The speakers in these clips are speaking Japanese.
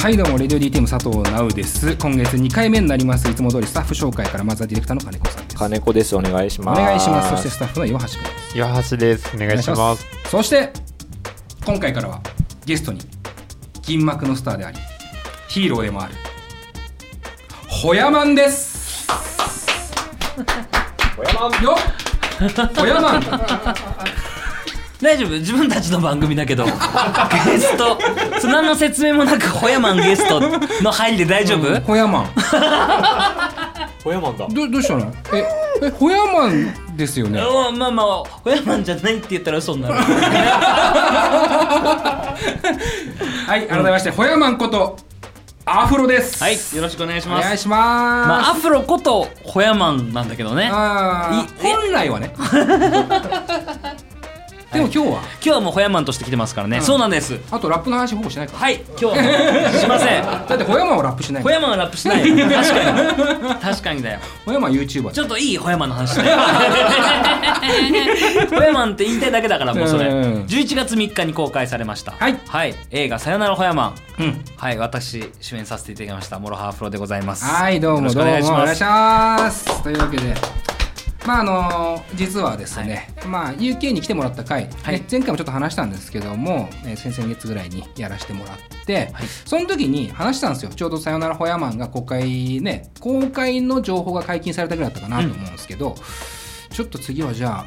はい、どうもレディオDTM佐藤直です。今月2回目になります。いつも通りスタッフ紹介から、まずはディレクターの金子さんです。金子です、お願いします。お願いします。そしてスタッフの岩橋君です。岩橋です、お願いします。そして今回からはゲストに銀幕のスターでありヒーローでもあるホヤマンです。ホヤマンよっ、ホヤマン大丈夫、自分たちの番組だけどゲスト、何の説明もなくホヤマンゲストの入りで大丈夫、ホヤマンホヤマンだ。どうしたの？え、ホヤマンですよね。まあまあ、ホヤマンじゃないって言ったら嘘になるはい、改めましてホヤマンことアフロです。はい、よろしくお願いします。お願いします。まあ、アフロことホヤマンなんだけどね。本来はね。でも今日はもうホヤマンとして来てますからね、うん、そうなんです。あとラップの話ほぼしないから。はい、今日はしませんだってホヤマンはラップしない。ホヤマンはラップしないよ。確かに確かにだよ。ホヤマン YouTuber ちょっといいホヤマンの話しないホヤマンって言いたいだけだから、もうそれ、11月3日に公開されました。はい、はい、映画さよならホヤマン、うん、はい、私主演させていただきましたモロハアフロでございます。はい、どうもどうもお願いします。というわけで、まあ実はですね、はい、まあ、UK に来てもらった回、はい、前回もちょっと話したんですけども、先々月ぐらいにやらせてもらって、はい、その時に話したんですよ。ちょうどさよならホヤマンが公開の情報が解禁されたぐらいだったかなと思うんですけど、うん、ちょっと次はじゃあ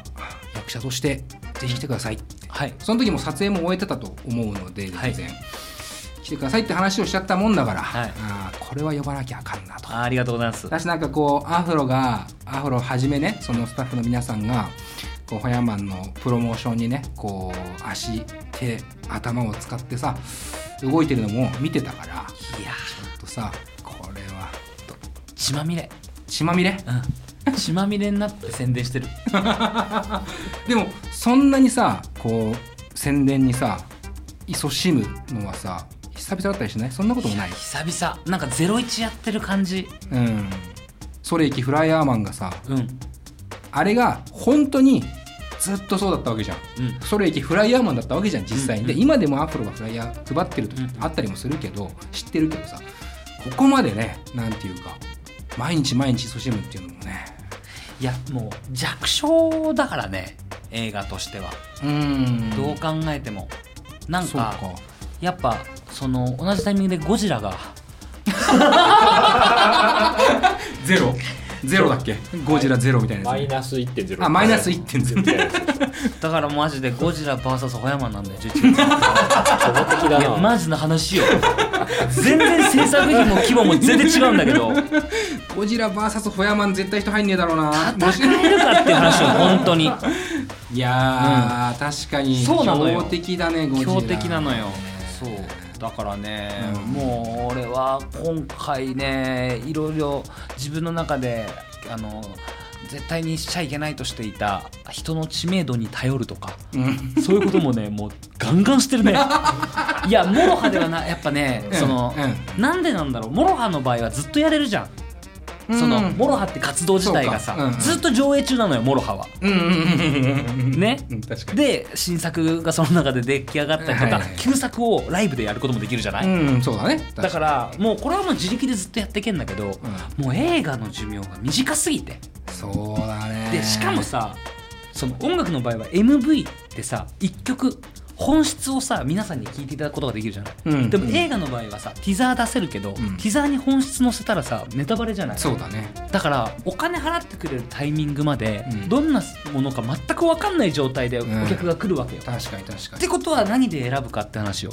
役者としてぜひ来てくださいって、はい、その時も撮影も終えてたと思うので、はい、来てくださいって話をしちゃったもんだから、はい、これは呼ばなきゃあかんなと。 ありがとうございます。私なんかこうアフロはじめね、そのスタッフの皆さんがこうホヤマンのプロモーションにね、こう足手頭を使ってさ動いてるのも見てたから、いやちょっとさ、これは血まみれ、うん、血まみれになって宣伝してるでもそんなにさ、こう宣伝にさ勤しむのはさ久々だったりしない？そんなこともない？久々なんか01やってる感じ、うん、それいきフライヤーマンがさ、うん、あれが本当にずっとそうだったわけじゃん、うん、それいきフライヤーマンだったわけじゃん実際に、うんうん、で今でもアフロがフライヤー配ってる時あったりもするけど、うん、知ってるけどさ、ここまでね、なんていうか毎日勤しむっていうのもね、いやもう弱小だからね映画としては。どう考えてもなんかやっぱその同じタイミングでゴジラがゼロだっけ、ゴジラゼロみたいなやつ、マイナス 1.0、 あマイナス 1.0 だからマジでゴジラ VS ホヤマンなんだよ11月的だな。いやマジの話よ全然制作費も規模も全然違うんだけどゴジラ VS ホヤマン絶対人入んねえだろうな、戦えるかっていう話よ本当に。いや、うん、確かに強敵だね、ゴジラ強敵なのよ。そうだからね、うん、もう俺は今回ね、いろいろ自分の中で絶対にしちゃいけないとしていた人の知名度に頼るとか、うん、そういうこともねもうガンガンしてるねいやモロハではな、やっぱね、その、うん、なんでなんだろう、モロハの場合はずっとやれるじゃん。そのモロハって活動自体がさ、ずっと上映中なのよモロハは、ね、確かに。で新作がその中で出来上がったりとか、旧作をライブでやることもできるじゃない、うん、そうだね。だからもうこれはもう自力でずっとやってけんだけど、もう映画の寿命が短すぎて、そうだね。でしかもさ、その音楽の場合は MV ってさ1曲本質をさ皆さんに聞いていただくことができるじゃない、うん、でも映画の場合はさティザー出せるけど、うん、ティザーに本質載せたらさネタバレじゃない。そうだね。だからお金払ってくれるタイミングまで、うん、どんなものか全く分かんない状態でお客が来るわけよ、うん、確かに確かに。ってことは何で選ぶかって話よ。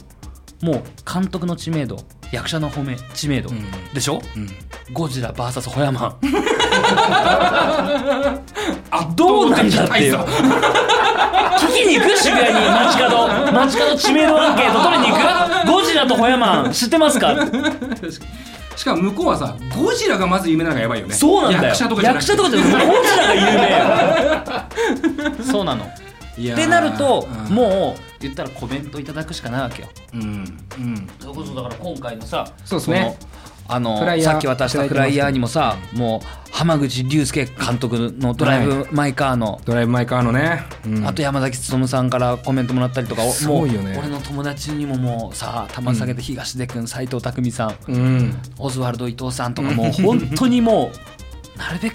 もう監督の知名度、役者の知名度、うん、でしょ、うん、ゴジラ VS ホヤマンあ、どうなんだっていう聞きに行く、渋谷に街角知名度アンケート取りに行くゴジラとホヤマン知ってますかしかも向こうはさ、ゴジラがまず有名なのがやばいよね。そうなんだよ、役者とかじゃなくてゴジラが有名よそうなの。ってなると、もう言ったらコメントいただくしかないわけよ。それこそだから今回のさ、そうですね、さっき渡したフライヤーにもさ、もう浜口竜介監督のドライブマイカーの、はい、ドライブマイカーのね、うん、あと山崎努さんからコメントもらったりとか、すごいよね、もう俺の友達にももうさ、玉下げて東出くん、斉藤匠さん、うん、オズワルド伊藤さんとか、もう本当にもうなるべ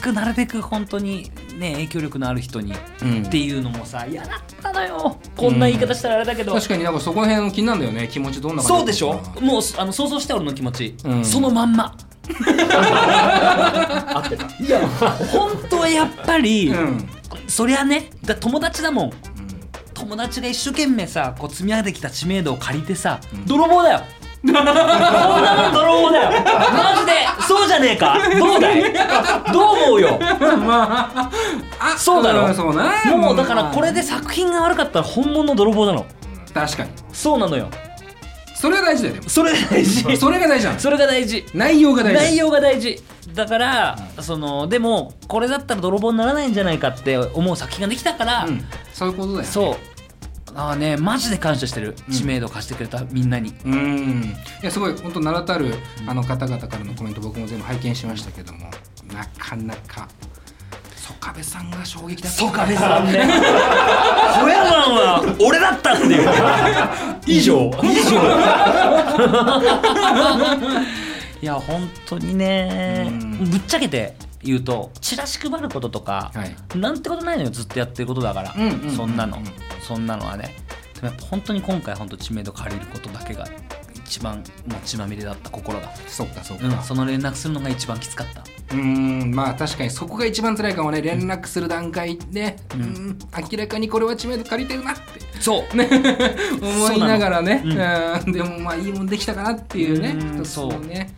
く本当にね影響力のある人に、うん、っていうのもさ、嫌だったのよ、こんな言い方したらあれだけど、うん、確かになんかそこら辺気になるんだよね、気持ちどんな感じな。そうでしょ、もう想像して俺の気持ち、うん、そのまんま合ってた。いや本当はやっぱり、うん、そりゃね、だ友達だもん、うん、友達が一生懸命さこう積み上げてきた知名度を借りてさ、うん、泥棒だよこんなもん泥棒だよマジで、そうじゃねえか、どうだいどう思うよ、まあ、そうだろ、そうな、もうだからこれで作品が悪かったら本物の泥棒なの。確かにそうなのよ、それが大事だよね。それが大事。それが大事なの。それが大事。内容が大事。内容が大事。だから、うん、でもこれだったら泥棒にならないんじゃないかって思う作品ができたから、うん、そういうことだよね。そう。ああね、マジで感謝してる、知名度貸してくれたみんなに。いやすごい本当名だたる方々からのコメント、僕も全部拝見しましたけども、なかなか。ソカベさんが衝撃だった。ソカベさんね。小屋番は俺だったっていう。以上。いや本当にね、ぶっちゃけて言うとチラシ配ることとか、はい、なんてことないのよ、ずっとやってることだから、うん、そんなのはね。でもやっぱ本当に今回本当知名度借りることだけが一番もう血まみれだった、心が。そうか、うん、その連絡するのが一番きつかった。まあ確かにそこが一番辛いかもね、連絡する段階で、うんうん、明らかにこれは知名度借りてるなってそうね思いながらね、うん、でもまあいいもんできたかなっていうね、そうね、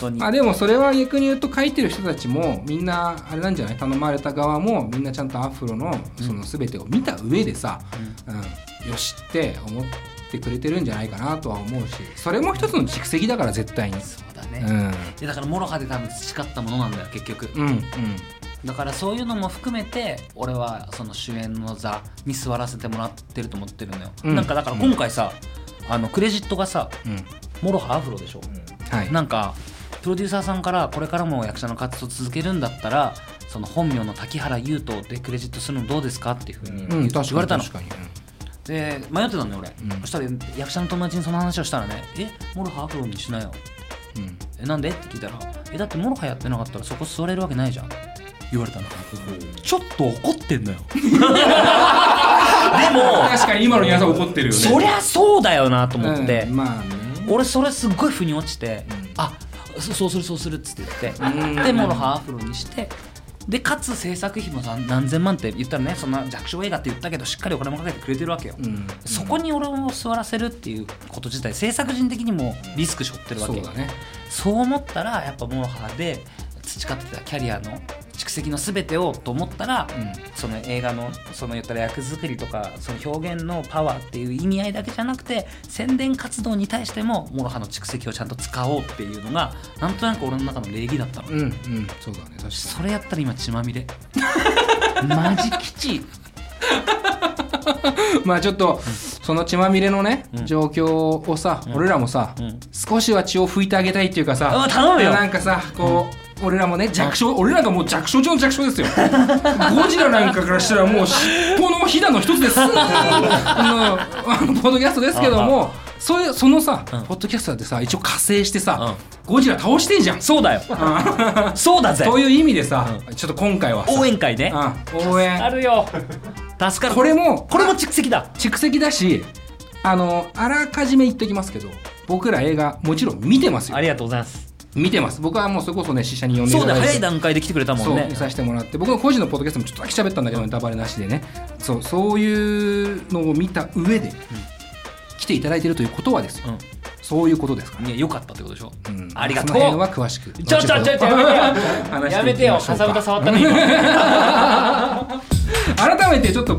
本当に。あでもそれは逆に言うと書いてる人たちもみんなあれなんじゃない、頼まれた側もみんなちゃんとアフロのその全てを見た上でさ、よしって思ってくれてるんじゃないかなとは思うし、それも一つの蓄積だから絶対に。そうだね、うん、だからモロハで多分培ったものなんだよ結局、だからそういうのも含めて俺はその主演の座に座らせてもらってると思ってるのよ、なんかだから今回さ、クレジットがさ、モロハアフロでしょ、はい、なんかプロデューサーさんからこれからも役者の活動を続けるんだったらその本名の滝原優斗でクレジットするのどうですかっていう風に言われたの、で迷ってたんだよ俺、そしたら役者の友達にその話をしたらね、モロハアフロにしなよ、なんでって聞いたら、だってモロハやってなかったらそこ座れるわけないじゃん言われたの。ちょっと怒ってんのよでも確かに今の皆さん怒ってるよね。そりゃそうだよなと思って、まあね、俺それすっごい腑に落ちて、あそうするっつって言って、でモロハアフロにして、でかつ制作費も何千万って言ったらね、そんな弱小映画って言ったけどしっかりお金もかけてくれてるわけよ、そこに俺を座らせるっていうこと自体制作人的にもリスク背負ってるわけ、そうだね、そう思ったらやっぱモロハで培ってたキャリアの蓄積の全てをと思ったら、その映画のその言ったら役作りとかその表現のパワーっていう意味合いだけじゃなくて宣伝活動に対してもモロハの蓄積をちゃんと使おうっていうのがなんとなく俺の中の礼儀だったの。そうだね、確かにそれやったら今血まみれマジきちまあちょっとその血まみれのね、状況をさ、俺らもさ、少しは血を拭いてあげたいっていうかさ、頼むよ、なんかさこう、俺らもね弱小、俺なんかもう弱小中の弱小ですよゴジラなんかからしたらもう尻尾のひだの一つですポッドキャストですけども、そのさ、ポッドキャストだってさ一応加勢してさ、ゴジラ倒してんじゃん。そうだよそうだぜという意味でさ、ちょっと今回は応援会ね、応援あるよ、助かる。これも蓄積だ、蓄積だし、あらかじめ言っておきますけど、僕ら映画もちろん見てますよ。ありがとうございます。見てます。僕はもうそれこそね、試写に呼んでいただいて、そうだ、早い段階で来てくれたもんね、見させてもらって、僕の個人のポッドキャストもちょっとだけ喋ったんだけど、ネタバレなしでね、そういうのを見た上で来ていただいてるということはですよ、そういうことですからね。良かったってことでしょ、ありがとう。その辺は詳しくちょやめてよ、かさぶた触ったね今改めてちょっと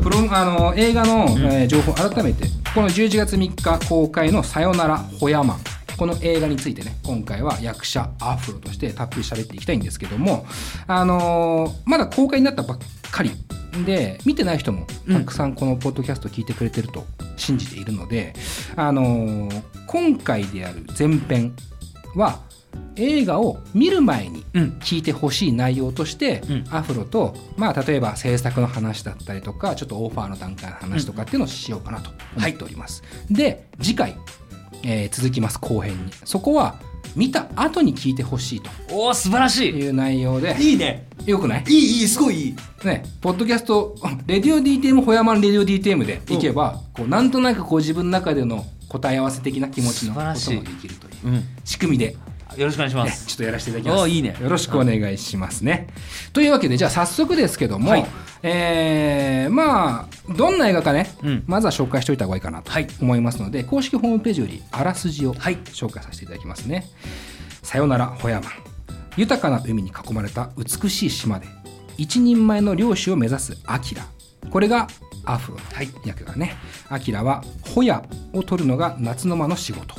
映画の、情報、改めてこの11月3日公開のさよならホヤマン、この映画についてね、今回は役者アフロとしてたっぷり喋っていきたいんですけども、まだ公開になったばっかりで見てない人もたくさんこのポッドキャスト聞いてくれてると信じているので、今回である前編は映画を見る前に聞いてほしい内容として、うん、アフロと、まあ、例えば制作の話だったりとかちょっとオファーの段階の話とかっていうのをしようかなと思っております、うん、で次回、続きます後編に。そこは見た後に聞いてほしいと。おー素晴らしいいう内容で。いいね。よくない？いいいいすごいいいね。ポッドキャストレディオ DTM ホヤマンレディオ DTM でいけば、うん、こうなんとなくこう自分の中での答え合わせ的な気持ちのこともできるという、うん、仕組みで。よろしくお願いします、ね、ちょっとやらせていただきます。おいいね。よろしくお願いしますね。というわけでじゃあ早速ですけども、はい、まあどんな映画かね、うん、まずは紹介しておいた方がいいかなと思いますので、はい、公式ホームページよりあらすじを紹介させていただきますね、はい、さよならホヤマン。豊かな海に囲まれた美しい島で一人前の漁師を目指すアキラ、これがアフロの役がね、はい、アキラはホヤを取るのが夏の間の仕事。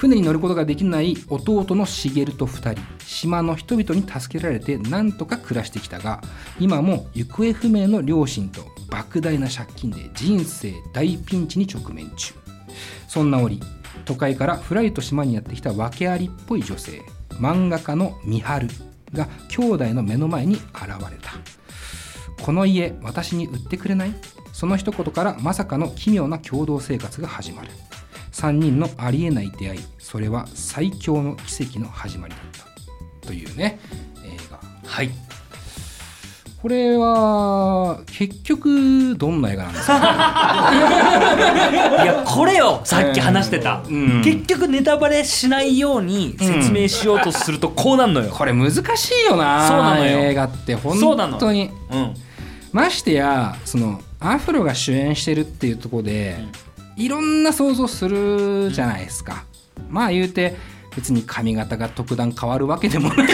船に乗ることができない弟のシゲルと2人、島の人々に助けられてなんとか暮らしてきたが、今も行方不明の両親と莫大な借金で人生大ピンチに直面中。そんな折、都会からふらりと島にやってきた訳ありっぽい女性、漫画家の美春が兄弟の目の前に現れた。この家、私に売ってくれない？その一言からまさかの奇妙な共同生活が始まる。3人のありえない出会い、それは最強の奇跡の始まりだったというね映画。はい、これは結局どんな映画なんですか？いやこれよ、さっき話してた、うん、結局ネタバレしないように説明しようとするとこうなんのよ、うん、これ難しいよな。そうなのよ、映画って本当に、うん、ましてやそのアフロが主演してるっていうところで、うん、いろんな想像するじゃないですか、うん、まあ言うて別に髪型が特段変わるわけでもない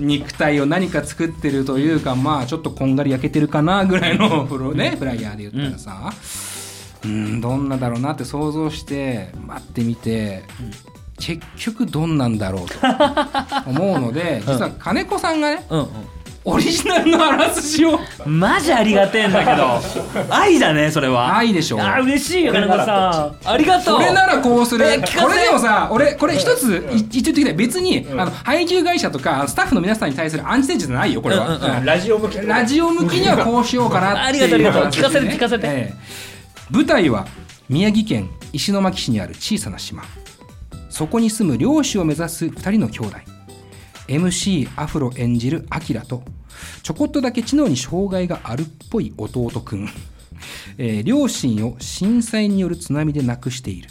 肉体を何か作ってるというか、まあちょっとこんがり焼けてるかなぐらいのね、フライヤーで言ったらさ、うん、どんなだろうなって想像して待ってみて、うん、結局どんなんだろうと思うので、実は金子さんがね、うんうんうん、オリジナルのあらすじをマジありがてえんだけど愛だね、それは愛でしょ。あ、嬉しいよ金子さん、ありがとう。俺ならこうする。これでもさ、俺これ一つ言っておきたい。別に、うん、配給会社とかスタッフの皆さんに対するアンチテージじゃないよこれは、うんうんうん、ラジオ向きにはこうしようかなっていうありがとう、聞かせて、ね、聞かせて、舞台は宮城県石巻市にある小さな島。そこに住む漁師を目指す2人の兄弟、 MC アフロ演じるアキラとちょこっとだけ知能に障害があるっぽい弟くん、両親を震災による津波で亡くしている。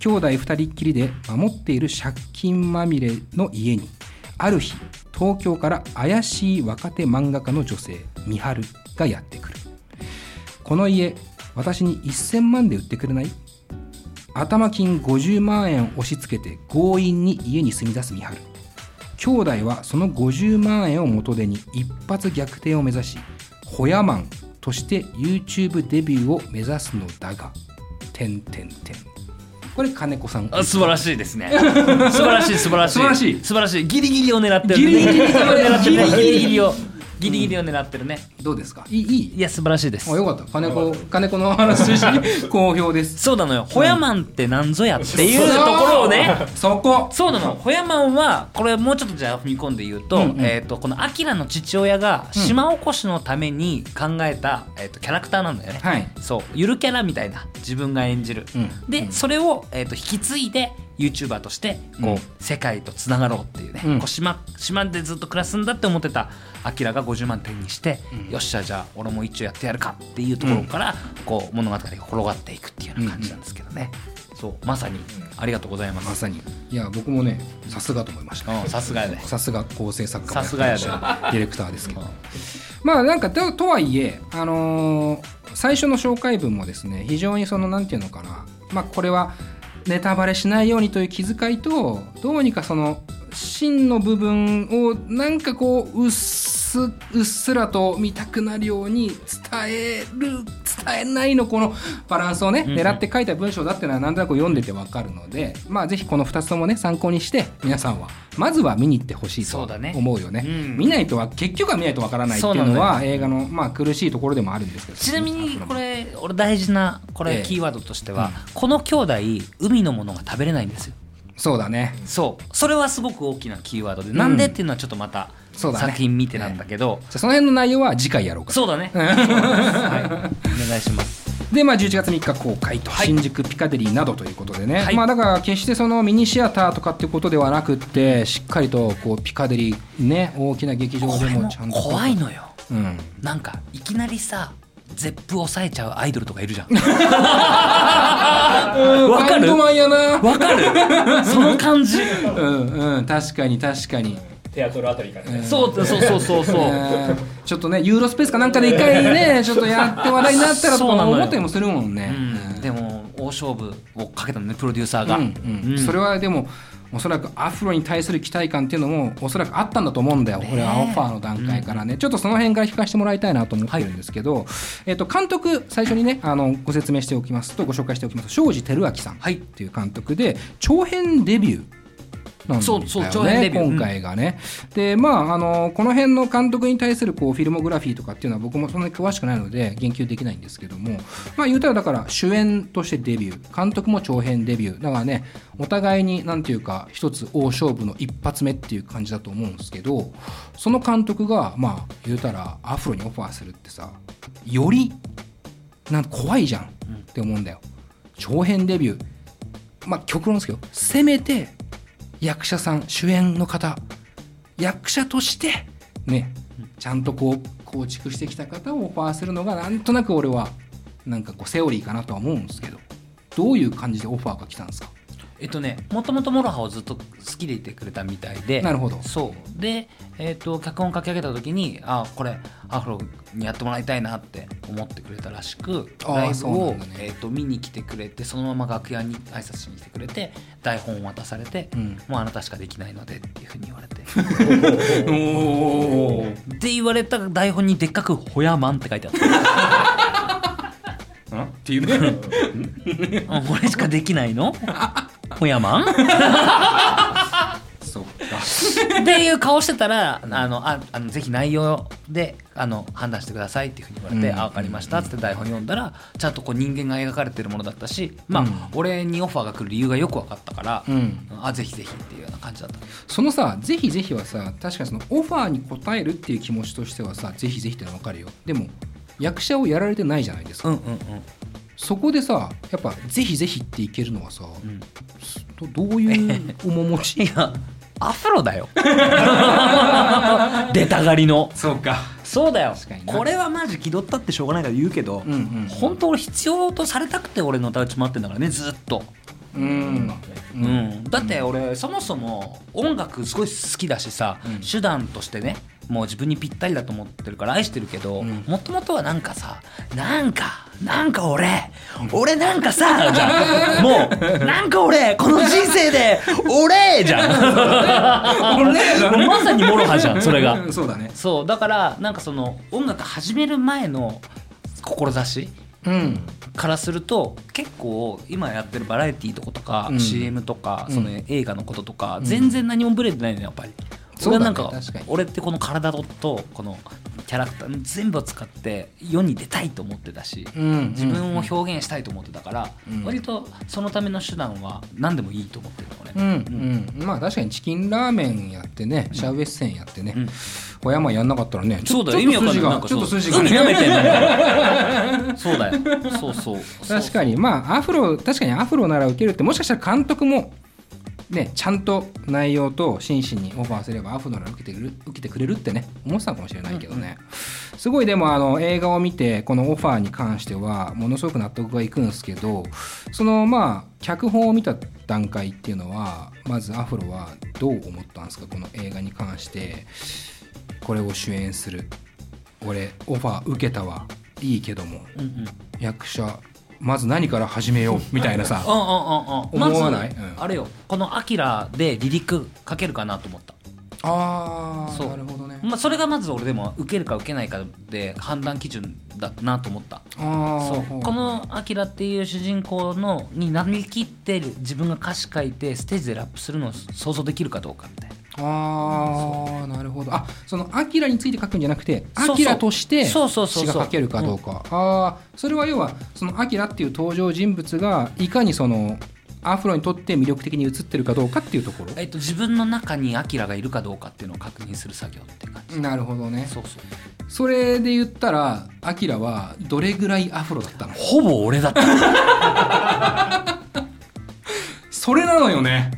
兄弟2人っきりで守っている借金まみれの家に、ある日東京から怪しい若手漫画家の女性美春がやってくる。この家、私に1000万で売ってくれない？頭金50万円を押し付けて強引に家に住み出す美春。兄弟はその50万円を元手に一発逆転を目指し、ホヤマンとして YouTube デビューを目指すのだが、これ金子さん、あ、素晴らしいですね。素晴らしい。ギリギリを狙ってるね。どうですか？いや素晴らしいです。あ、よかった。金子の話好評です。そうなのよ。ホヤマンってなんぞやっていうところをね。そこ。そうなの。ホヤマンはこれもうちょっとじゃあ踏み込んで言うと、うんうん、このアキラの父親が島おこしのために考えた、キャラクターなんだよね。はい。そう、ゆるキャラみたいな自分が演じる。うん、で、うん、それを引き継いで。YouTuber としてこう、うん、世界とつながろうっていうね、うん、こう 島でずっと暮らすんだって思ってたアキラが50万手にして、うん、よっしゃじゃあ俺も一応やってやるかっていうところから、うん、こう物語が転がっていくっていうような感じなんですけどね、うん、そう、まさに、うん、ありがとうございます。まさに、いや僕もね、さすがと思いました、ね、うん、さすがやで、さすが構成作家もやってるディレクターですけど、うん、まあなんかとはいえ、最初の紹介文もですね、非常にそのなんていうのかな、まあこれはネタバレしないようにという気遣いと、どうにかその真の部分をなんかこううっすらと見たくなるように伝えないのこのバランスをね、狙って書いた文章だってのはなんとなく読んでて分かるので、まあぜひこの2つともね参考にして、皆さんはまずは見に行ってほしいと思うよね。見ないとは結局は見ないと分からないっていうのは映画のまあ苦しいところでもあるんですけど、ちなみにこれ俺大事なこれキーワードとしては、この兄弟海のものが食べれないんですよ。そうだね、そうそれはすごく大きなキーワードで、なんでっていうのはちょっとまた作品見てなんだけど、じゃあその辺の内容は次回やろうか。そうだね、はい、お願いします。で、まあ、11月3日公開と、はい、新宿ピカデリーなどということでね、はい、まあ、だから決してそのミニシアターとかってことではなくって、しっかりとこうピカデリーね、大きな劇場でもちゃんと怖いのよ、うん、なんかいきなりさゼップ抑えちゃうアイドルとかいるじゃん。わかる？バンドマンやな。わかる？その感じ。うんうん、確かに確かに。テアトルあたりからね。そう。ちょっとね、ユーロスペースかなんかで一回ね、ちょっとやって話題になったらとか思ったりもするもんね。うん、でも大勝負をかけたのね、プロデューサーが。うん、それはでも。おそらくアフロに対する期待感っていうのもおそらくあったんだと思うんだよ、これはオファーの段階からね、ちょっとその辺から聞かせてもらいたいなと思ってるんですけど、はい、監督最初にね、ご説明しておきますと、ご紹介しておきますと、庄司照明さんっていう監督で、長編デビューなんだよね、そう長編デビュー今回がね、で、まあ、この辺の監督に対するこうフィルモグラフィーとかっていうのは僕もそんなに詳しくないので言及できないんですけども、まあ言うたらだから主演としてデビュー、監督も長編デビューだからね、お互いになんていうか一つ大勝負の一発目っていう感じだと思うんですけど、その監督がまあ言うたらアフロにオファーするってさ、よりなんか怖いじゃんって思うんだよ、長編デビュー。まあ極論ですけど、せめて役者さん、主演の方、役者としてね、ちゃんとこう構築してきた方をオファーするのがなんとなく俺はなんかこうセオリーかなとは思うんですけど、どういう感じでオファーが来たんですか？もともとモロハをずっと好きでいてくれたみたいで、なるほど、そうで、脚本書き上げた時に、あ、これアフロにやってもらいたいなって思ってくれたらしく、ライブを、ね、見に来てくれて、そのまま楽屋に挨拶しに来てくれて、台本を渡されて、うん、もうあなたしかできないのでっていうふうに言われておって言われた台本にでっかくホヤマンって書いてあったっていうねこれしかできないのホヤマンそっかっていう顔してたら、ぜひ内容で判断してくださいっていうふうに言われて、あ、分かりましたって台本読んだら、ちゃんとこう人間が描かれてるものだったし、まあ俺にオファーが来る理由がよく分かったから、あ、ぜひぜひっていうような感じだった。そのさ、ぜひぜひはさ、確かにそのオファーに応えるっていう気持ちとしてはさ、ぜひぜひってのは分かるよ。でも役者をやられてないじゃないですか、そこでさ、やっぱぜひぜひっていけるのはさ、どういう面持ち？いや、アフロだよ出たがりの。そうか、そうだよ、これはマジ気取ったってしょうがないから言うけど、本当俺必要とされたくて俺の歌うち回ってんだからね、ずっと。だって俺そもそも音楽すごい好きだしさ、手段としてね、もう自分にぴったりだと思ってるから愛してるけど、もともとはなんかさ、なんか俺なんかさじゃん、もうなんか俺この人生で俺じゃん俺まさにモロハじゃん、それが。そうだね、そうだから、なんかその音楽始める前の志からすると、結構今やってるバラエティとことか CM とか、その映画のこととか全然何もブレてないのよ、やっぱり。それはなんか俺ってこの体とこのキャラクター全部を使って世に出たいと思ってたし、自分を表現したいと思ってたから、割とそのための手段は何でもいいと思ってるの俺。まあ確かにチキンラーメンやってね、シャウエッセンやってね、小山やんなかったらね、そうだよ、意味わかんない、なんかちょっと筋がね、やめてんだよそうだよ、そう確かに。まあアフロ、確かにアフロなら受けるって、もしかしたら監督もね、ちゃんと内容と真摯にオファーすればアフロなら受けてくれるってね、思ってたかもしれないけどね、すごい。でも映画を見てこのオファーに関してはものすごく納得がいくんですけど、そのまあ脚本を見た段階っていうのは、まずアフロはどう思ったんですか、この映画に関して。これを主演する、俺オファー受けたはいいけども、役者まず何から始めようみたいなさ思わない？あれよ、このアキラで離陸かけるかなと思った。ああ、そう、なるほどね。まあ、それがまず俺でも受けるか受けないかで判断基準だなと思った。そう、このアキラっていう主人公のになりきってる自分が歌詞書いてステージでラップするのを想像できるかどうかみたいな。ああ、なるほど。あ、そのアキラについて書くんじゃなくて、アキラとして詩が書けるかどうか。ああ、それは要はそのアキラっていう登場人物がいかにそのアフロにとって魅力的に映ってるかどうかっていうところ、自分の中にアキラがいるかどうかっていうのを確認する作業って感じ。なるほどね。そうそう、それで言ったらアキラはどれぐらいアフロだったの？ほぼ俺だったそれなのよね。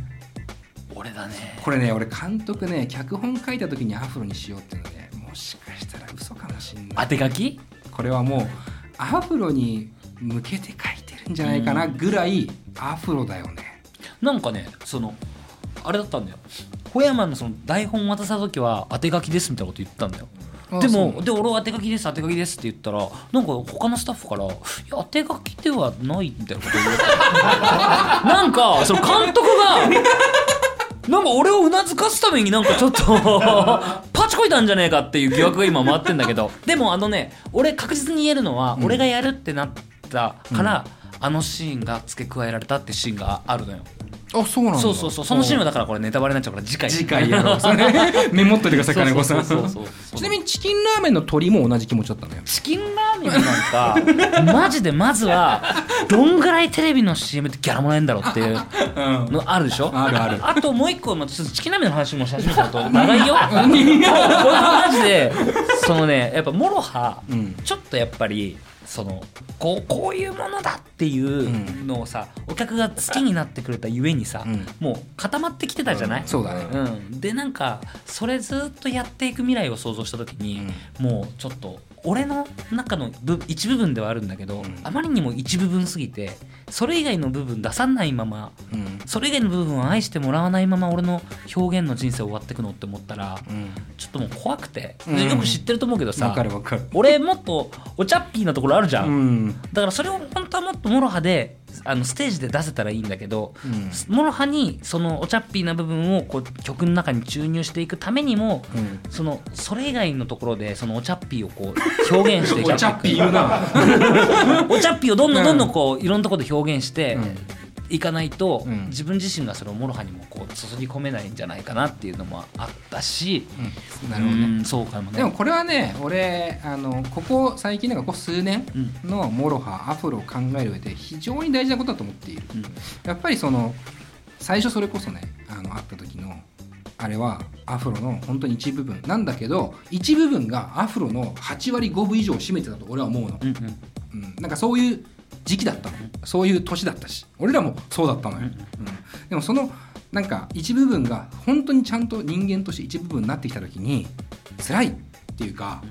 俺だね。これね、俺監督ね、脚本書いた時にアフロにしようっていうのね、もしかしたら嘘かもしんない。当て書き？これはもうアフロに向けて書いてるんじゃないかなぐらいアフロだよね。なんかね、そのあれだったんだよ、小山のその台本渡した時は当て書きですみたいなこと言ったんだよ。でもで俺は当て書きですって言ったら、なんか他のスタッフからいや当て書きではないみたいなこと言われてなんかその監督がなんか俺をうなずかすためになんかちょっとパチこいたんじゃねえかっていう疑惑が今回ってんだけど、でも俺確実に言えるのは、俺がやるってなったから、うん、あのシーンが付け加えられたってシーンがあるのよ。あ、そうなんだ。そうそうそう、そのシーンはだからこれネタバレになっちゃうから次回やろうそれメモっといてください金子さん。ちなみにチキンラーメンの鳥も同じ気持ちだったのよ。チキンラーメンなんかマジでまずはどんぐらいテレビの CM ってギャラもらえんだろうっていうのあるでしょ、うん、ある。あともう一個、ちょっとチキンラーメンの話もし始めたと長いよこれマジでそのね、やっぱモロハ、ちょっとやっぱりそのこういうものだっていうのをさ、お客が好きになってくれたゆえにさ、もう固まってきてたじゃない、そうだね、でなんかそれずっとやっていく未来を想像した時に、もうちょっと俺の中の一部分ではあるんだけど、あまりにも一部分すぎてそれ以外の部分出さないまま、それ以外の部分を愛してもらわないまま俺の表現の人生終わってくのって思ったら、ちょっともう怖くて、よく知ってると思うけどさ、分かる俺もっとおちゃっぴーなところあるじゃん、だからそれを本当はもっとモロハでステージで出せたらいいんだけど、モロハにそのおちゃっぴーな部分をこう曲の中に注入していくためにも、それ以外のところでそのおちゃっぴーをこう表現していくおちゃっぴー言うなおちゃっぴーをどんどんこういろんなところで表現して、いかないと、自分自身がそれをモロハにもこう注ぎ込めないんじゃないかなっていうのもあったし、なるほどね、そうかもね。でもこれはね、俺ここ最近なんかここ数年のモロハ、アフロを考える上で非常に大事なことだと思っている、やっぱりその最初それこそね、会った時のあれはアフロの本当に一部分なんだけど、一部分がアフロの8割5分以上を占めてたと俺は思うの、なんかそういう時期だったの、そういう年だったし、俺らもそうだったのよ、でもそのなんか一部分が本当にちゃんと人間として一部分になってきた時に辛いっていうか、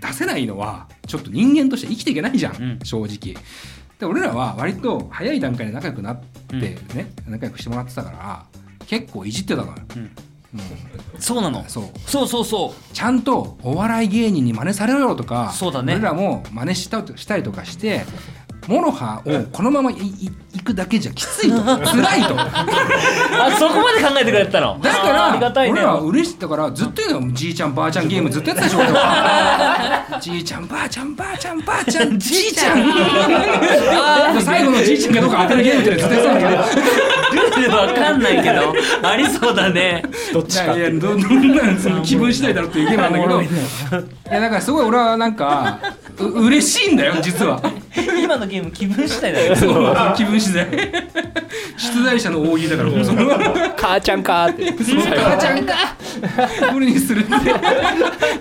出せないのはちょっと人間として生きていけないじゃん、正直。で俺らは割と早い段階で仲良くなってね、仲良くしてもらってたから結構いじってたから、そうなの、そうちゃんとお笑い芸人に真似されろよとか、そうだね、俺らも真似したりとかして、モロハをこのまま行くだけじゃきついと辛いとあ、そこまで考えてくれてたのだから、ありがたい、ね、俺は嬉しいだからずっと言うのよ、じいちゃんばあちゃんゲームずっとやってたでしょじいちゃんばあちゃんばあちゃんばあちゃんじいちゃん最後のじいちゃんがどこか当てるゲームってずっとやってたんだけどわかんないけどありそうだね、どっちかっていう、どんなんその気分次第だろっていうゲームなんだけどいやだからすごい俺はなんか嬉しいんだよ実は今のゲーム気分次第だよ、気分次第出題者の大喜利だからその母ちゃんかーって母ちゃんかー無理にするって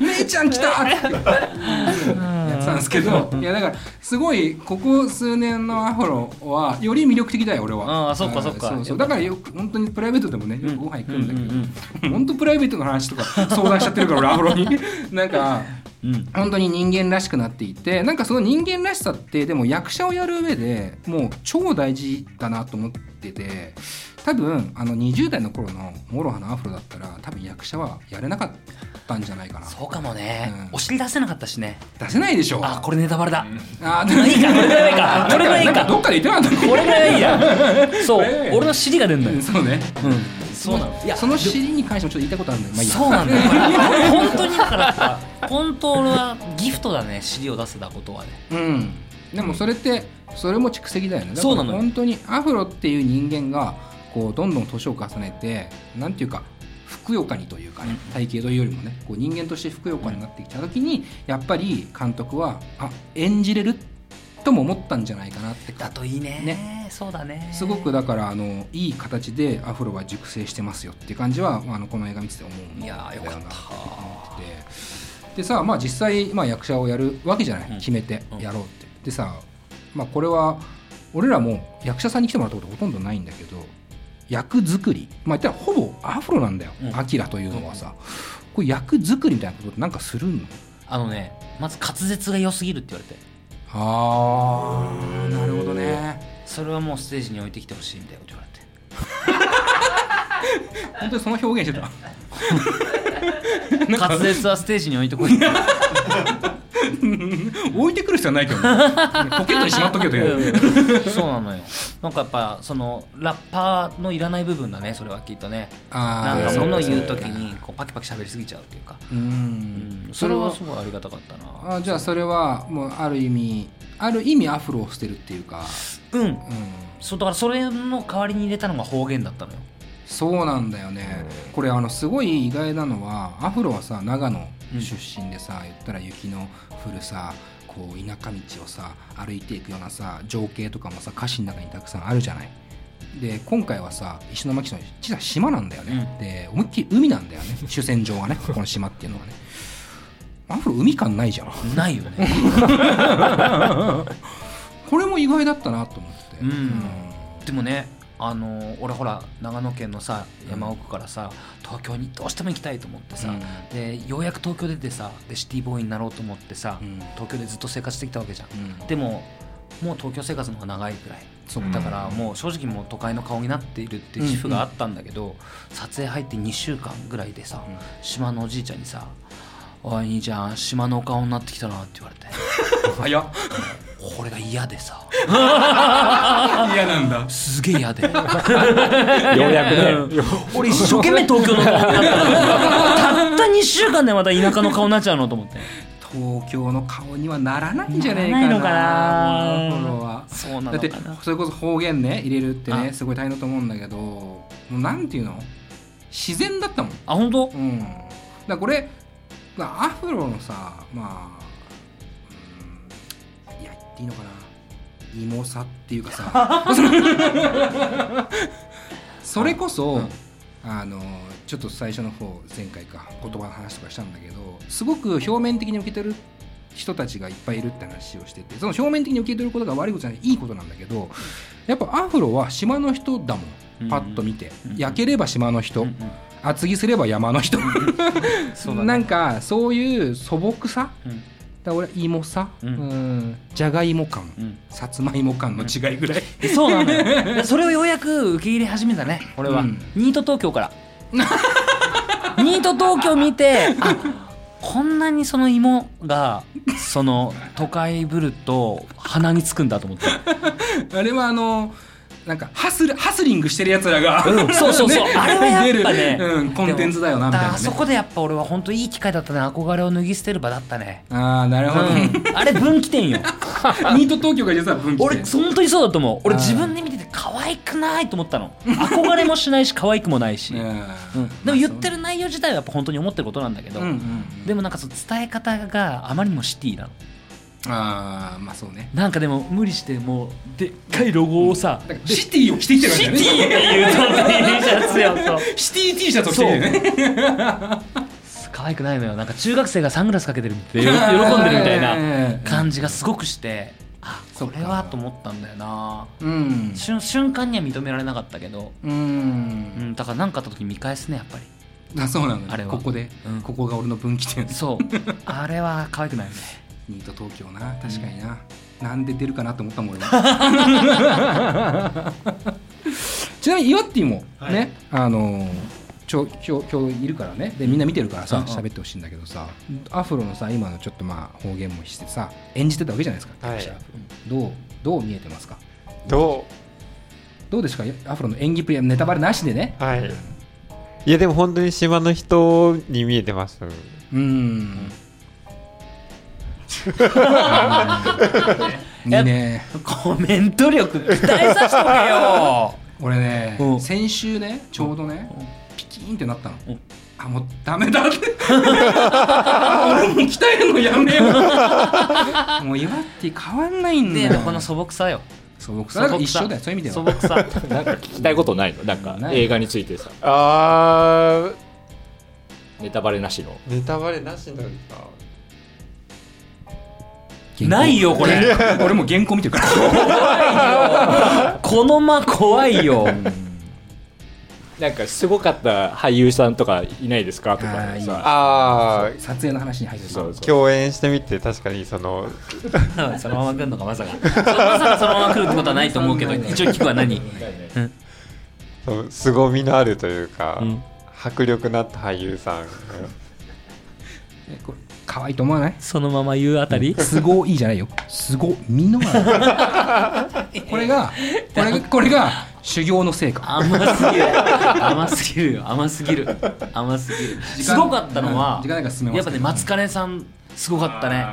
姉ちゃん来たーってたんですけど、いやだからすごいここ数年のアフロはより魅力的だよ俺は。あ、そっかそっか。そうだからよく本当にプライベートでもね、よくご飯行くんだけど、本当プライベートの話とか相談しちゃってるから俺アフロになんか、本当に人間らしくなっていて、なんかその人間らしさってでも役者をやる上でもう超大事だなと思ってて、多分20代の頃のモロハのアフロだったら多分役者はやれなかったんじゃないかな。そうかもね、お尻出せなかったしね。出せないでしょ。あ、これネタバレだ、いいかこれぐらいかこれぐらいかどっかで言ってなかったこれぐらいやそう俺の尻が出るんだよ、そうね、そうなの。いやその尻に関してもちょっと言いたいことあるんだよ、まあ、そうなんだよ本当にだからさ、本当俺はギフトだね、尻を出せたことはね。でもそれってそれも蓄積だよね。そうなのよ。本当にアフロっていう人間がこうどんどん年を重ねて、なんていうかふくよかにというかね、体型というよりもね、こう人間としてふくよかになってきた時にやっぱり監督は演じれるっとも思ったんじゃないかなって。だといい ね。そうだね。すごくだからいい形でアフロは熟成してますよっていう感じはこの映画見てて思うんだよなって思ってて。でさ、まあ、実際、まあ、役者をやるわけじゃない、決めてやろうって、でさ、まあ、これは俺らも役者さんに来てもらったことほとんどないんだけど、役作り、まあ、言ったらほぼアフロなんだよ、アキラというのはさ、これ役作りみたいなことってなんかするの？まず滑舌が良すぎるって言われて、あーなるほどね、それはもうステージに置いてきてほしいみたいなこと言われて本当にその表現してた滑舌はステージに置いてこい置いてくる必要はないけどポケットにしまっとけとそうなのよ。なんかやっぱそのラッパーのいらない部分だね、それはきっとね。なんか物を言うときにこうパキパキ喋りすぎちゃうっていうか、それはすごいありがたかったな。じゃあそれはもうある意味アフロを捨てるっていうか、そうだからそれの代わりに入れたのが方言だったのよ。そうなんだよね。これすごい意外なのは、アフロはさ長野出身でさ、言ったら雪の降るさこう田舎道をさ歩いていくようなさ情景とかもさ歌詞の中にたくさんあるじゃない。で今回はさ石巻市の小さな島なんだよね、で思いっきり海なんだよね主戦場はねこの島っていうのはねアフロ海感ないじゃん。ないよねこれも意外だったなと思って、でもね俺ほら長野県のさ山奥からさ東京にどうしても行きたいと思ってさ、でようやく東京出てさ、でシティボーイになろうと思ってさ、東京でずっと生活してきたわけじゃん、でももう東京生活の方が長いくらい、だからもう正直もう都会の顔になっているっていう自負があったんだけど、撮影入って2週間ぐらいでさ、島のおじいちゃんにさ、おい兄ちゃん島のお顔になってきたなって言われて早っこれが嫌でさ嫌なんだ、すげえ嫌でようやくね俺一生懸命東京の顔になったのたった2週間でまた田舎の顔になっちゃうのと思って、東京の顔にはならないんじゃねえかな。ならないのかな。これはそうなのかな。だってそれこそ方言ね入れるってねすごい大変だと思うんだけど、もうなんていうの自然だったもん。あ本当？うん。だからこれアフロのさ、まあいいのかな芋さっていうかさそれこそ、ちょっと最初の方前回か言葉の話とかしたんだけど、すごく表面的に受け取る人たちがいっぱいいるって話をしてて、その表面的に受け取ることが悪いことじゃない、いいことなんだけど、やっぱアフロは島の人だもん。パッと見て焼ければ島の人、厚着すれば山の人そうだね、なんかそういう素朴さ、だ俺芋さ、じゃがいも感、さつまいも感の違いぐらい、そうなのよそれをようやく受け入れ始めたね俺は、ニート東京からニート東京見て、あこんなにその芋がその都会ぶると鼻につくんだと思ってあれはなんかハスリングしてるやつらが、そうそうそう、ね、あれはやっぱね、コンテンツだよなみたいな、ね、あそこでやっぱ俺は本当いい機会だったね、憧れを脱ぎ捨てる場だったね。あーなるほど、あれ分岐点よニート東京が実は分岐点、俺本当にそうだと思う。俺自分で見てて可愛くないと思ったの、憧れもしないし可愛くもないし、でも言ってる内容自体はやっぱ本当に思ってることなんだけど、でもなんかその伝え方があまりにもシティなの。あまあそうね、なんかでも無理してもうでっかいロゴをさ、シティを着てきてるわけだね。シティっていう T シャツよとシティ T シャツを着てるね可愛くないのよ。なんか中学生がサングラスかけてるみたいな、喜んでるみたいな感じがすごくして、あこれはと思ったんだよな、瞬間には認められなかったけど、だから何かあった時に見返すねやっぱり。あそうなの、あれはここで、ここが俺の分岐点。そうあれは可愛くないよねニート東京な、確かにな、なんで出るかなと思ったもん俺はちなみに岩っていうも、ね、今日いるからね、でみんな見てるからさ喋ってほしいんだけどさ、アフロのさ今のちょっとまあ方言もしてさ演じてたわけじゃないですか、どう見えてますか？どうですかアフロの演技プレイ、ネタバレなしでね。いやでも本当に島の人に見えてます。いいね、コメント力期待させとけよ俺ね、先週ねちょうどね、ピキーンってなったの、あ、もうダメだって俺も鍛えるのやめようもう岩って変わんないんだよ。でこの素朴さよ、素朴さ一緒だよ、そういう意味では素朴さなんか聞きたいことないの、なんか映画についてさあ、ネタバレなしの、ネタバレなしのないよこれ俺も原稿見てるから怖いよこの間怖いよなんかすごかった俳優さんとかいないですかとかさあ、撮影の話に入ってそうそう共演してみて、確かにそのそのまま来るのか、まさかそのまま来るってことはないと思うけど一応聞くは何凄みのあるというか、うん、迫力のあった俳優さん可愛いと思わない？そのまま言うあたり、すごいじゃないよ。すごみのある。これが修行の成果。甘すぎる。すごかったのは、やっぱね松金さんすごかったね。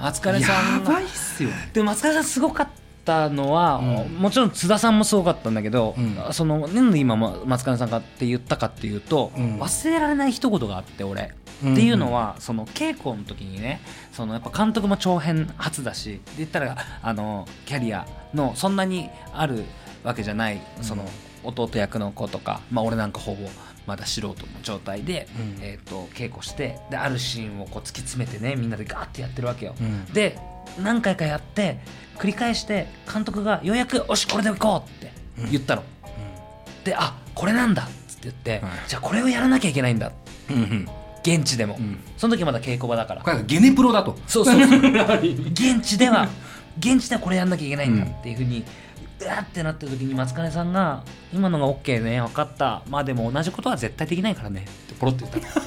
松金さんやばいっすよ。で松金さんすごかったのは、うん、もちろん津田さんもすごかったんだけど、うん、そのなんで今松金さんがって言ったかっていうと、うん、忘れられない一言があって俺。っていうのはその稽古の時にね、そのやっぱ監督も長編初だしで言ったらキャリアのそんなにあるわけじゃない、その弟役の子とか、まあ俺なんかほぼまだ素人の状態で稽古して、であるシーンをこう突き詰めてねみんなでガーってやってるわけよ。で何回かやって繰り返して監督がようやくよしこれでいこうって言ったので、あこれなんだって言って、じゃあこれをやらなきゃいけないんだ、現地でも、うん、その時まだ稽古場だから、ゲネプロだと、そう現地ではこれやんなきゃいけないんだっていう風にうわってなった時に松金さんが今のが OK ね、分かった、まあでも同じことは絶対できないからねってポロって言った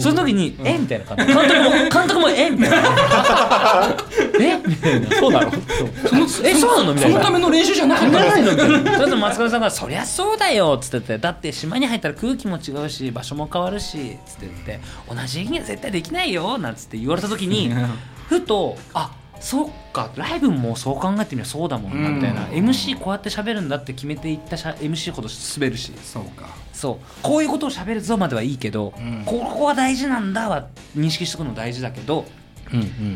その時にえみたいな感じ、監督もえみたいなえみたいな、そうなの、そうなのみたいな、そのための練習じゃなかったのそれと松倉さんがそりゃそうだよっつってて、だって島に入ったら空気も違うし場所も変わるしつってって、同じには絶対できないよなんつって言われた時にふと、あそっかライブもそう考えてみればそうだもんなみたいな、MC こうやって喋るんだって決めていった MC ほど滑るし、そうか、そうこういうことを喋るぞまではいいけど、ここは大事なんだは認識しておくの大事だけど、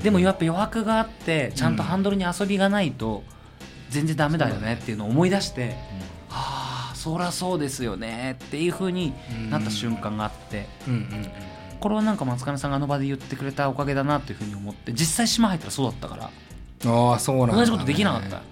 でもやっぱ余白があってちゃんとハンドルに遊びがないと全然ダメだよねっていうのを思い出して、ああそりゃそうですよねっていう風になった瞬間があって、これはなんか松金さんがあの場で言ってくれたおかげだなというふうに思って、実際島入ったらそうだったから、あそうなんだ、ね、同じことできなかった。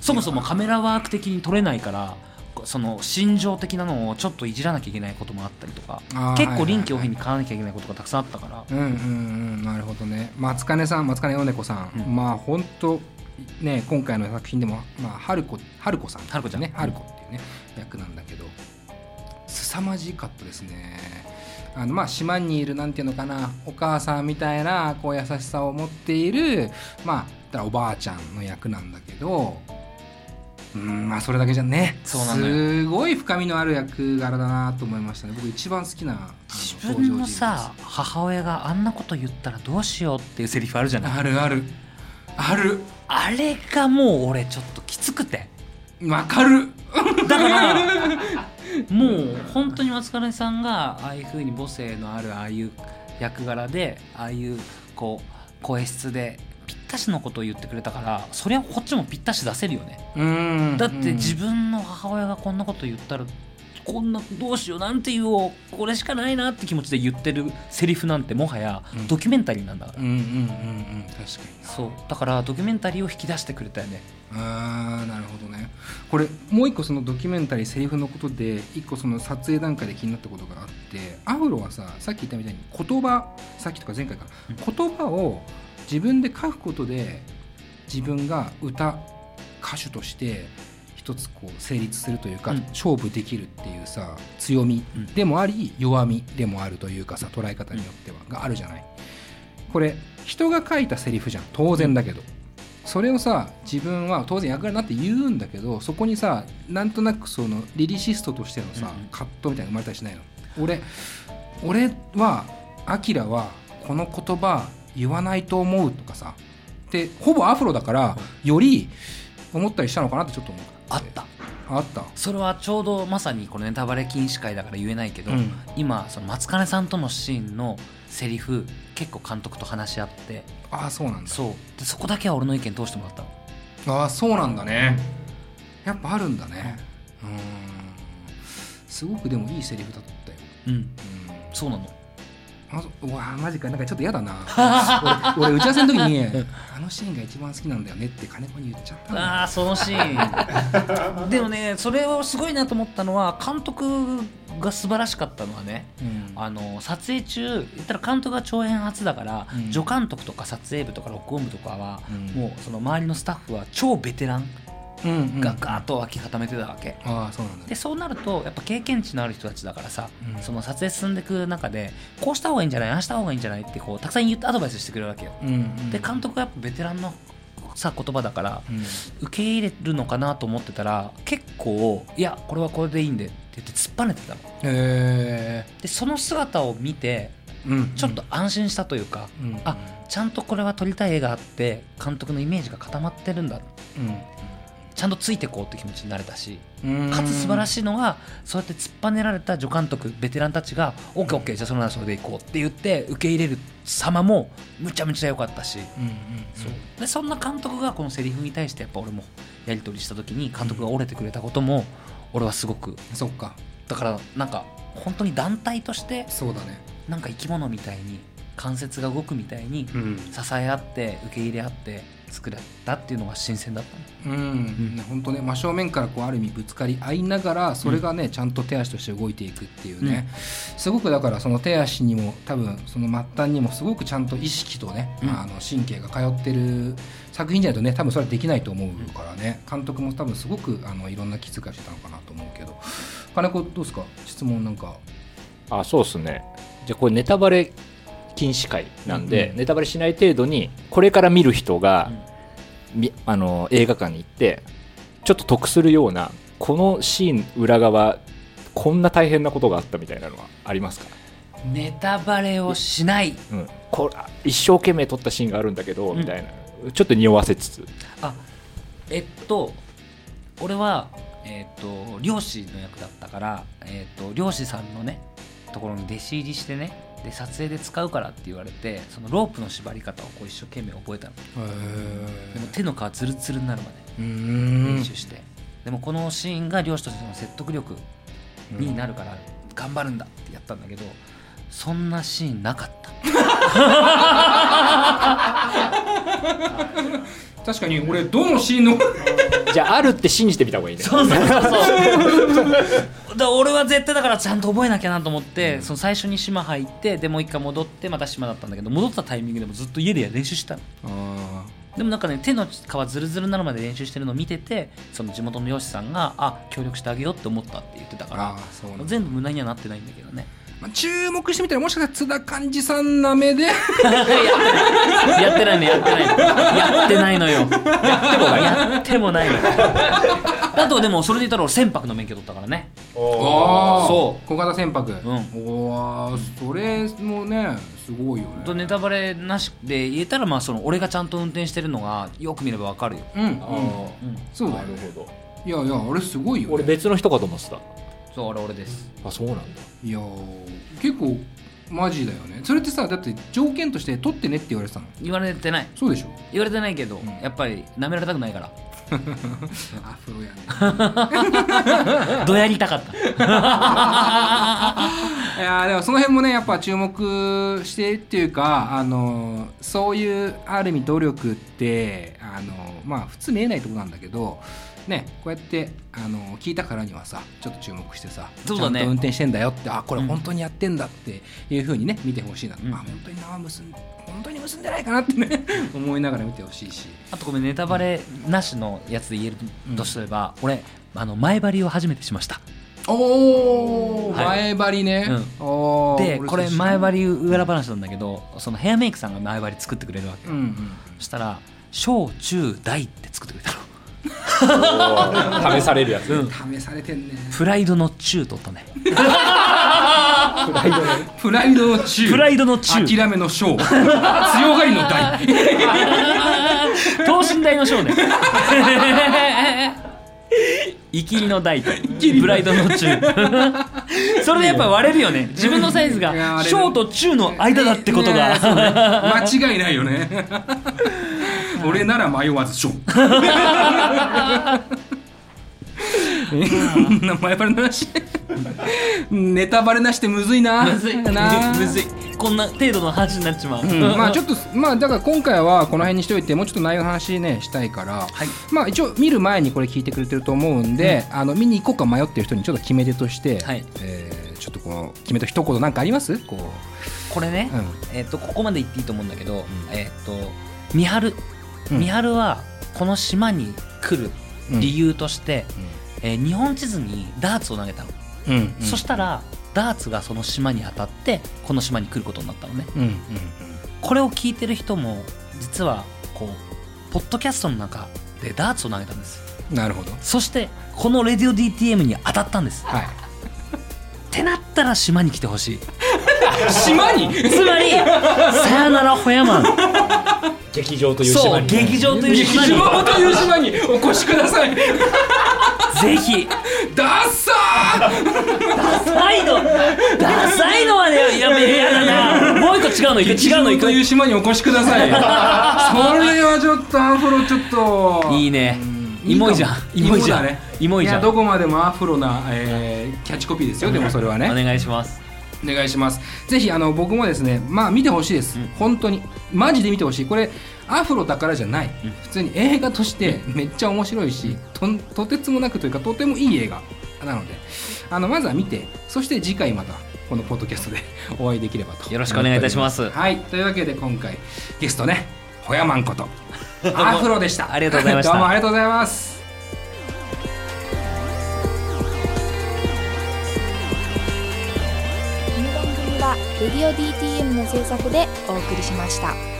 そもそもカメラワーク的に撮れないから、その心情的なのをちょっといじらなきゃいけないこともあったりとか、結構臨機応変に買わなきゃいけないことがたくさんあったから、なるほどね。松金さん、松金よねこさん、まあ本当ね今回の作品でも、まあ春子さん、春子ちゃんね、春子っていうね役なんだけど、凄まじかったですね。まあ島にいるなんていうのかな、お母さんみたいなこう優しさを持っている、まあおばあちゃんの役なんだけど、まあそれだけじゃね、すごい深みのある役柄だなと思いましたね。僕一番好きな登場人物。自分のさ母親があんなこと言ったらどうしようっていうセリフあるじゃない。ある。あれがもう俺ちょっときつくて。わかる。だからもう本当に松金さんがああいう風に母性のあるああいう役柄で、ああいうこう声質でぴったしのことを言ってくれたから、そりゃこっちもぴったし出せるよね。だって自分の母親がこんなこと言ったらこんなどうしようなんて言おう、これしかないなって気持ちで言ってるセリフなんてもはやドキュメンタリーなんだから、確かにそうだからドキュメンタリーを引き出してくれたよね。あ、なるほどね。これもう一個そのドキュメンタリーセリフのことで一個その撮影段階で気になったことがあって、アフロはさっき言ったみたいに言葉、さっきとか前回から言葉を自分で書くことで自分が歌手として一つこう成立するというか、勝負できるっていうさ強みでもあり弱みでもあるというかさ、捉え方によってはがあるじゃない。これ人が書いたセリフじゃん、当然だけど、それをさ自分は当然役柄になって言うんだけど、そこにさなんとなくそのリリシストとしてのさ葛藤みたいなの生まれたりしないの。俺はアキラはこの言葉言わないと思うとかさ、でほぼアフロだからより思ったりしたのかなってちょっと思う。あったあった。それはちょうどまさにこのネタバレ禁止会だから言えないけど、うん、今その松金さんとのシーンのセリフ結構監督と話し合って、ああそうなんだ。そうでそこだけは俺の意見通してもらったの。ああそうなんだね、やっぱあるんだね。うん、すごくでもいいセリフだったよ。うん、うん、そうなの。うわマジか、なんかちょっと嫌だな俺打ち合わせの時に、ね、あのシーンが一番好きなんだよねって金子に言っちゃった。あーそのシーンでもね、それをすごいなと思ったのは監督が素晴らしかったのはね、うん、あの撮影中言ったら監督が長編初だから、うん、助監督とか撮影部とか録音部とかは、うん、もうその周りのスタッフは超ベテランがガーッと脇固めてたわけ。ああそうなんだ。でそうなるとやっぱ経験値のある人たちだからさ、うん、その撮影進んでいく中でこうした方がいいんじゃない、ああした方がいいんじゃないってこうたくさん言ってアドバイスしてくれるわけよ、うんうん、で監督はやっぱベテランのさ言葉だから、うん、受け入れるのかなと思ってたら結構いやこれはこれでいいんでって言って突っぱねてたの。へえ。でその姿を見て、うんうん、ちょっと安心したというか、うんうん、あちゃんとこれは撮りたい絵があって監督のイメージが固まってるんだ、うんちゃんとついてこうって気持ちになれたし、かつ素晴らしいのがそうやって突っぱねられた助監督ベテランたちが OKOK じゃあその話でいこうって言って受け入れる様もむちゃむちゃ良かったし、うんうんうん、そうでそんな監督がこのセリフに対してやっぱ俺もやり取りした時に監督が折れてくれたことも俺はすごく、そっかだからなんか本当に団体としてそうだね、なんか生き物みたいに関節が動くみたいに支え合って受け入れ合って作られたっていうのが新鮮だったね。うん、うん、本当ね真正面からこうある意味ぶつかり合いながらそれがね、うん、ちゃんと手足として動いていくっていうね、うん、すごくだからその手足にも多分その末端にもすごくちゃんと意識とね、うん、あの神経が通ってる作品じゃないとね多分それはできないと思うからね、うん、監督も多分すごくあのいろんな気遣いしてたのかなと思うけど、金子どうですか質問なんか。あそうですね、じゃあこれネタバレ禁止会なんで、うん、ネタバレしない程度にこれから見る人が、うん、あの映画館に行ってちょっと得するようなこのシーン裏側こんな大変なことがあったみたいなのはありますか。ネタバレをしない、うん、これ一生懸命撮ったシーンがあるんだけど、うん、みたいなちょっと匂わせつつ、あ俺は、漁師の役だったから、漁師さんのねところに弟子入りしてねで撮影で使うからって言われてそのロープの縛り方をこう一生懸命覚えたの。でも手の皮ツルツルになるまで練習して、でもこのシーンが漁師としての説得力になるから頑張るんだってやったんだけど、そんなシーンなかった確かに俺どのシーンのじゃああるって信じてみた方がいいね。そうそうそうそうだ俺は絶対だからちゃんと覚えなきゃなと思って、うん、その最初に島入ってでもう一回戻ってまた島だったんだけど、戻ったタイミングでもずっと家で練習したの。あでもなんかね手の皮ズルズルになるまで練習してるのを見ててその地元の漁師さんがあ協力してあげようって思ったって言ってたから、全部無駄にはなってないんだけどね。注目してみたらもしかしたら津田寛治さんなめでやってないのやってないのよやってもないのあとでもそれで言ったら俺船舶の免許取ったからね。おそう小型船舶、うん、おそれもねすごいよね。ネタバレなしで言えたらまあその俺がちゃんと運転してるのがよく見れば分かるよ。うん、うんうん、そうだよ、ね、なるほど。いやいやあれすごいよ、ね、俺別の人かと思ってた。そう俺です。あそうなんだ。いや結構マジだよね。それってさだって条件として取ってねって言われてたの。言われてない。そうでしょ言われてないけど、うん、やっぱり舐められたくないからアフロやねどやりたかったいやでもその辺もねやっぱ注目してっていうか、そういうある意味努力ってまあ普通見えないとこなんだけどね、こうやって聞いたからにはさちょっと注目してさ、そうだね、ちゃんと運転してんだよってあこれ本当にやってんだっていう風にね見てほしいな、うん、あ本当に結んでないかなってね思いながら見てほしいし、あとごめんネタバレなしのやつで言えるとすれば、うん、俺前張りを初めてしました。おー、はい、前張りね、うん、おでこれ前張り裏話なんだけど、そのヘアメイクさんが前張り作ってくれるわけ、うんうん、そしたら小中大って作ってくれたの試されるやつ、うん、試されてんね。プライドの中取ったねプライドの中諦めの小強がりの大等身大の小ねイキリの大とブライドの中それでやっぱ割れるよね。自分のサイズが小と中の間だってことが、ね、間違いないよね俺なら迷わず小名前バレなしネタバレなしってむずいな、むずいこんな程度の話になっちまう、まあちょっとまあだから今回はこの辺にしといて、もうちょっと内容の話ねしたいから、はい、まあ一応見る前にこれ聞いてくれてると思うんで、うん、見に行こうか迷ってる人にちょっと決め手として、はい、ちょっとこの決め手一言なんかあります？これね、うん、ここまで言っていいと思うんだけど、うん、三春はこの島に来る理由として、うんうん、日本地図にダーツを投げたの、うんうん、そしたらダーツがその島に当たってこの島に来ることになったのね、うんうんうん、これを聞いてる人も実はこうポッドキャストの中でダーツを投げたんです。なるほど。そしてこのレディオ DTM に当たったんです、はい、ってなったら島に来てほしい島につまりさよならホヤマン劇場という島に、そう劇場という島に、劇場という島にお越しくださいぜひダッサーダサいのはね、やめやだなもう一個違うの行く、違うの行くという島にお越しくださいそれはちょっとアフロちょっといいね、イモいじゃん、イモいじゃん、どこまでもアフロな、キャッチコピーですよ、でもそれはね、お願いします、お願いします。ぜひ僕もですね、まあ見てほしいです、うん、本当にマジで見てほしい。これアフロだからじゃない、うん、普通に映画としてめっちゃ面白いし、 とてつもなくというかとてもいい映画なので、まずは見て、そして次回またこのポッドキャストでお会いできればと、よろしくお願いいたします。はい、というわけで今回ゲストね、ホヤマンことアフロでしたありがとうございましたどうもありがとうございます。レディオDTM の制作でお送りしました。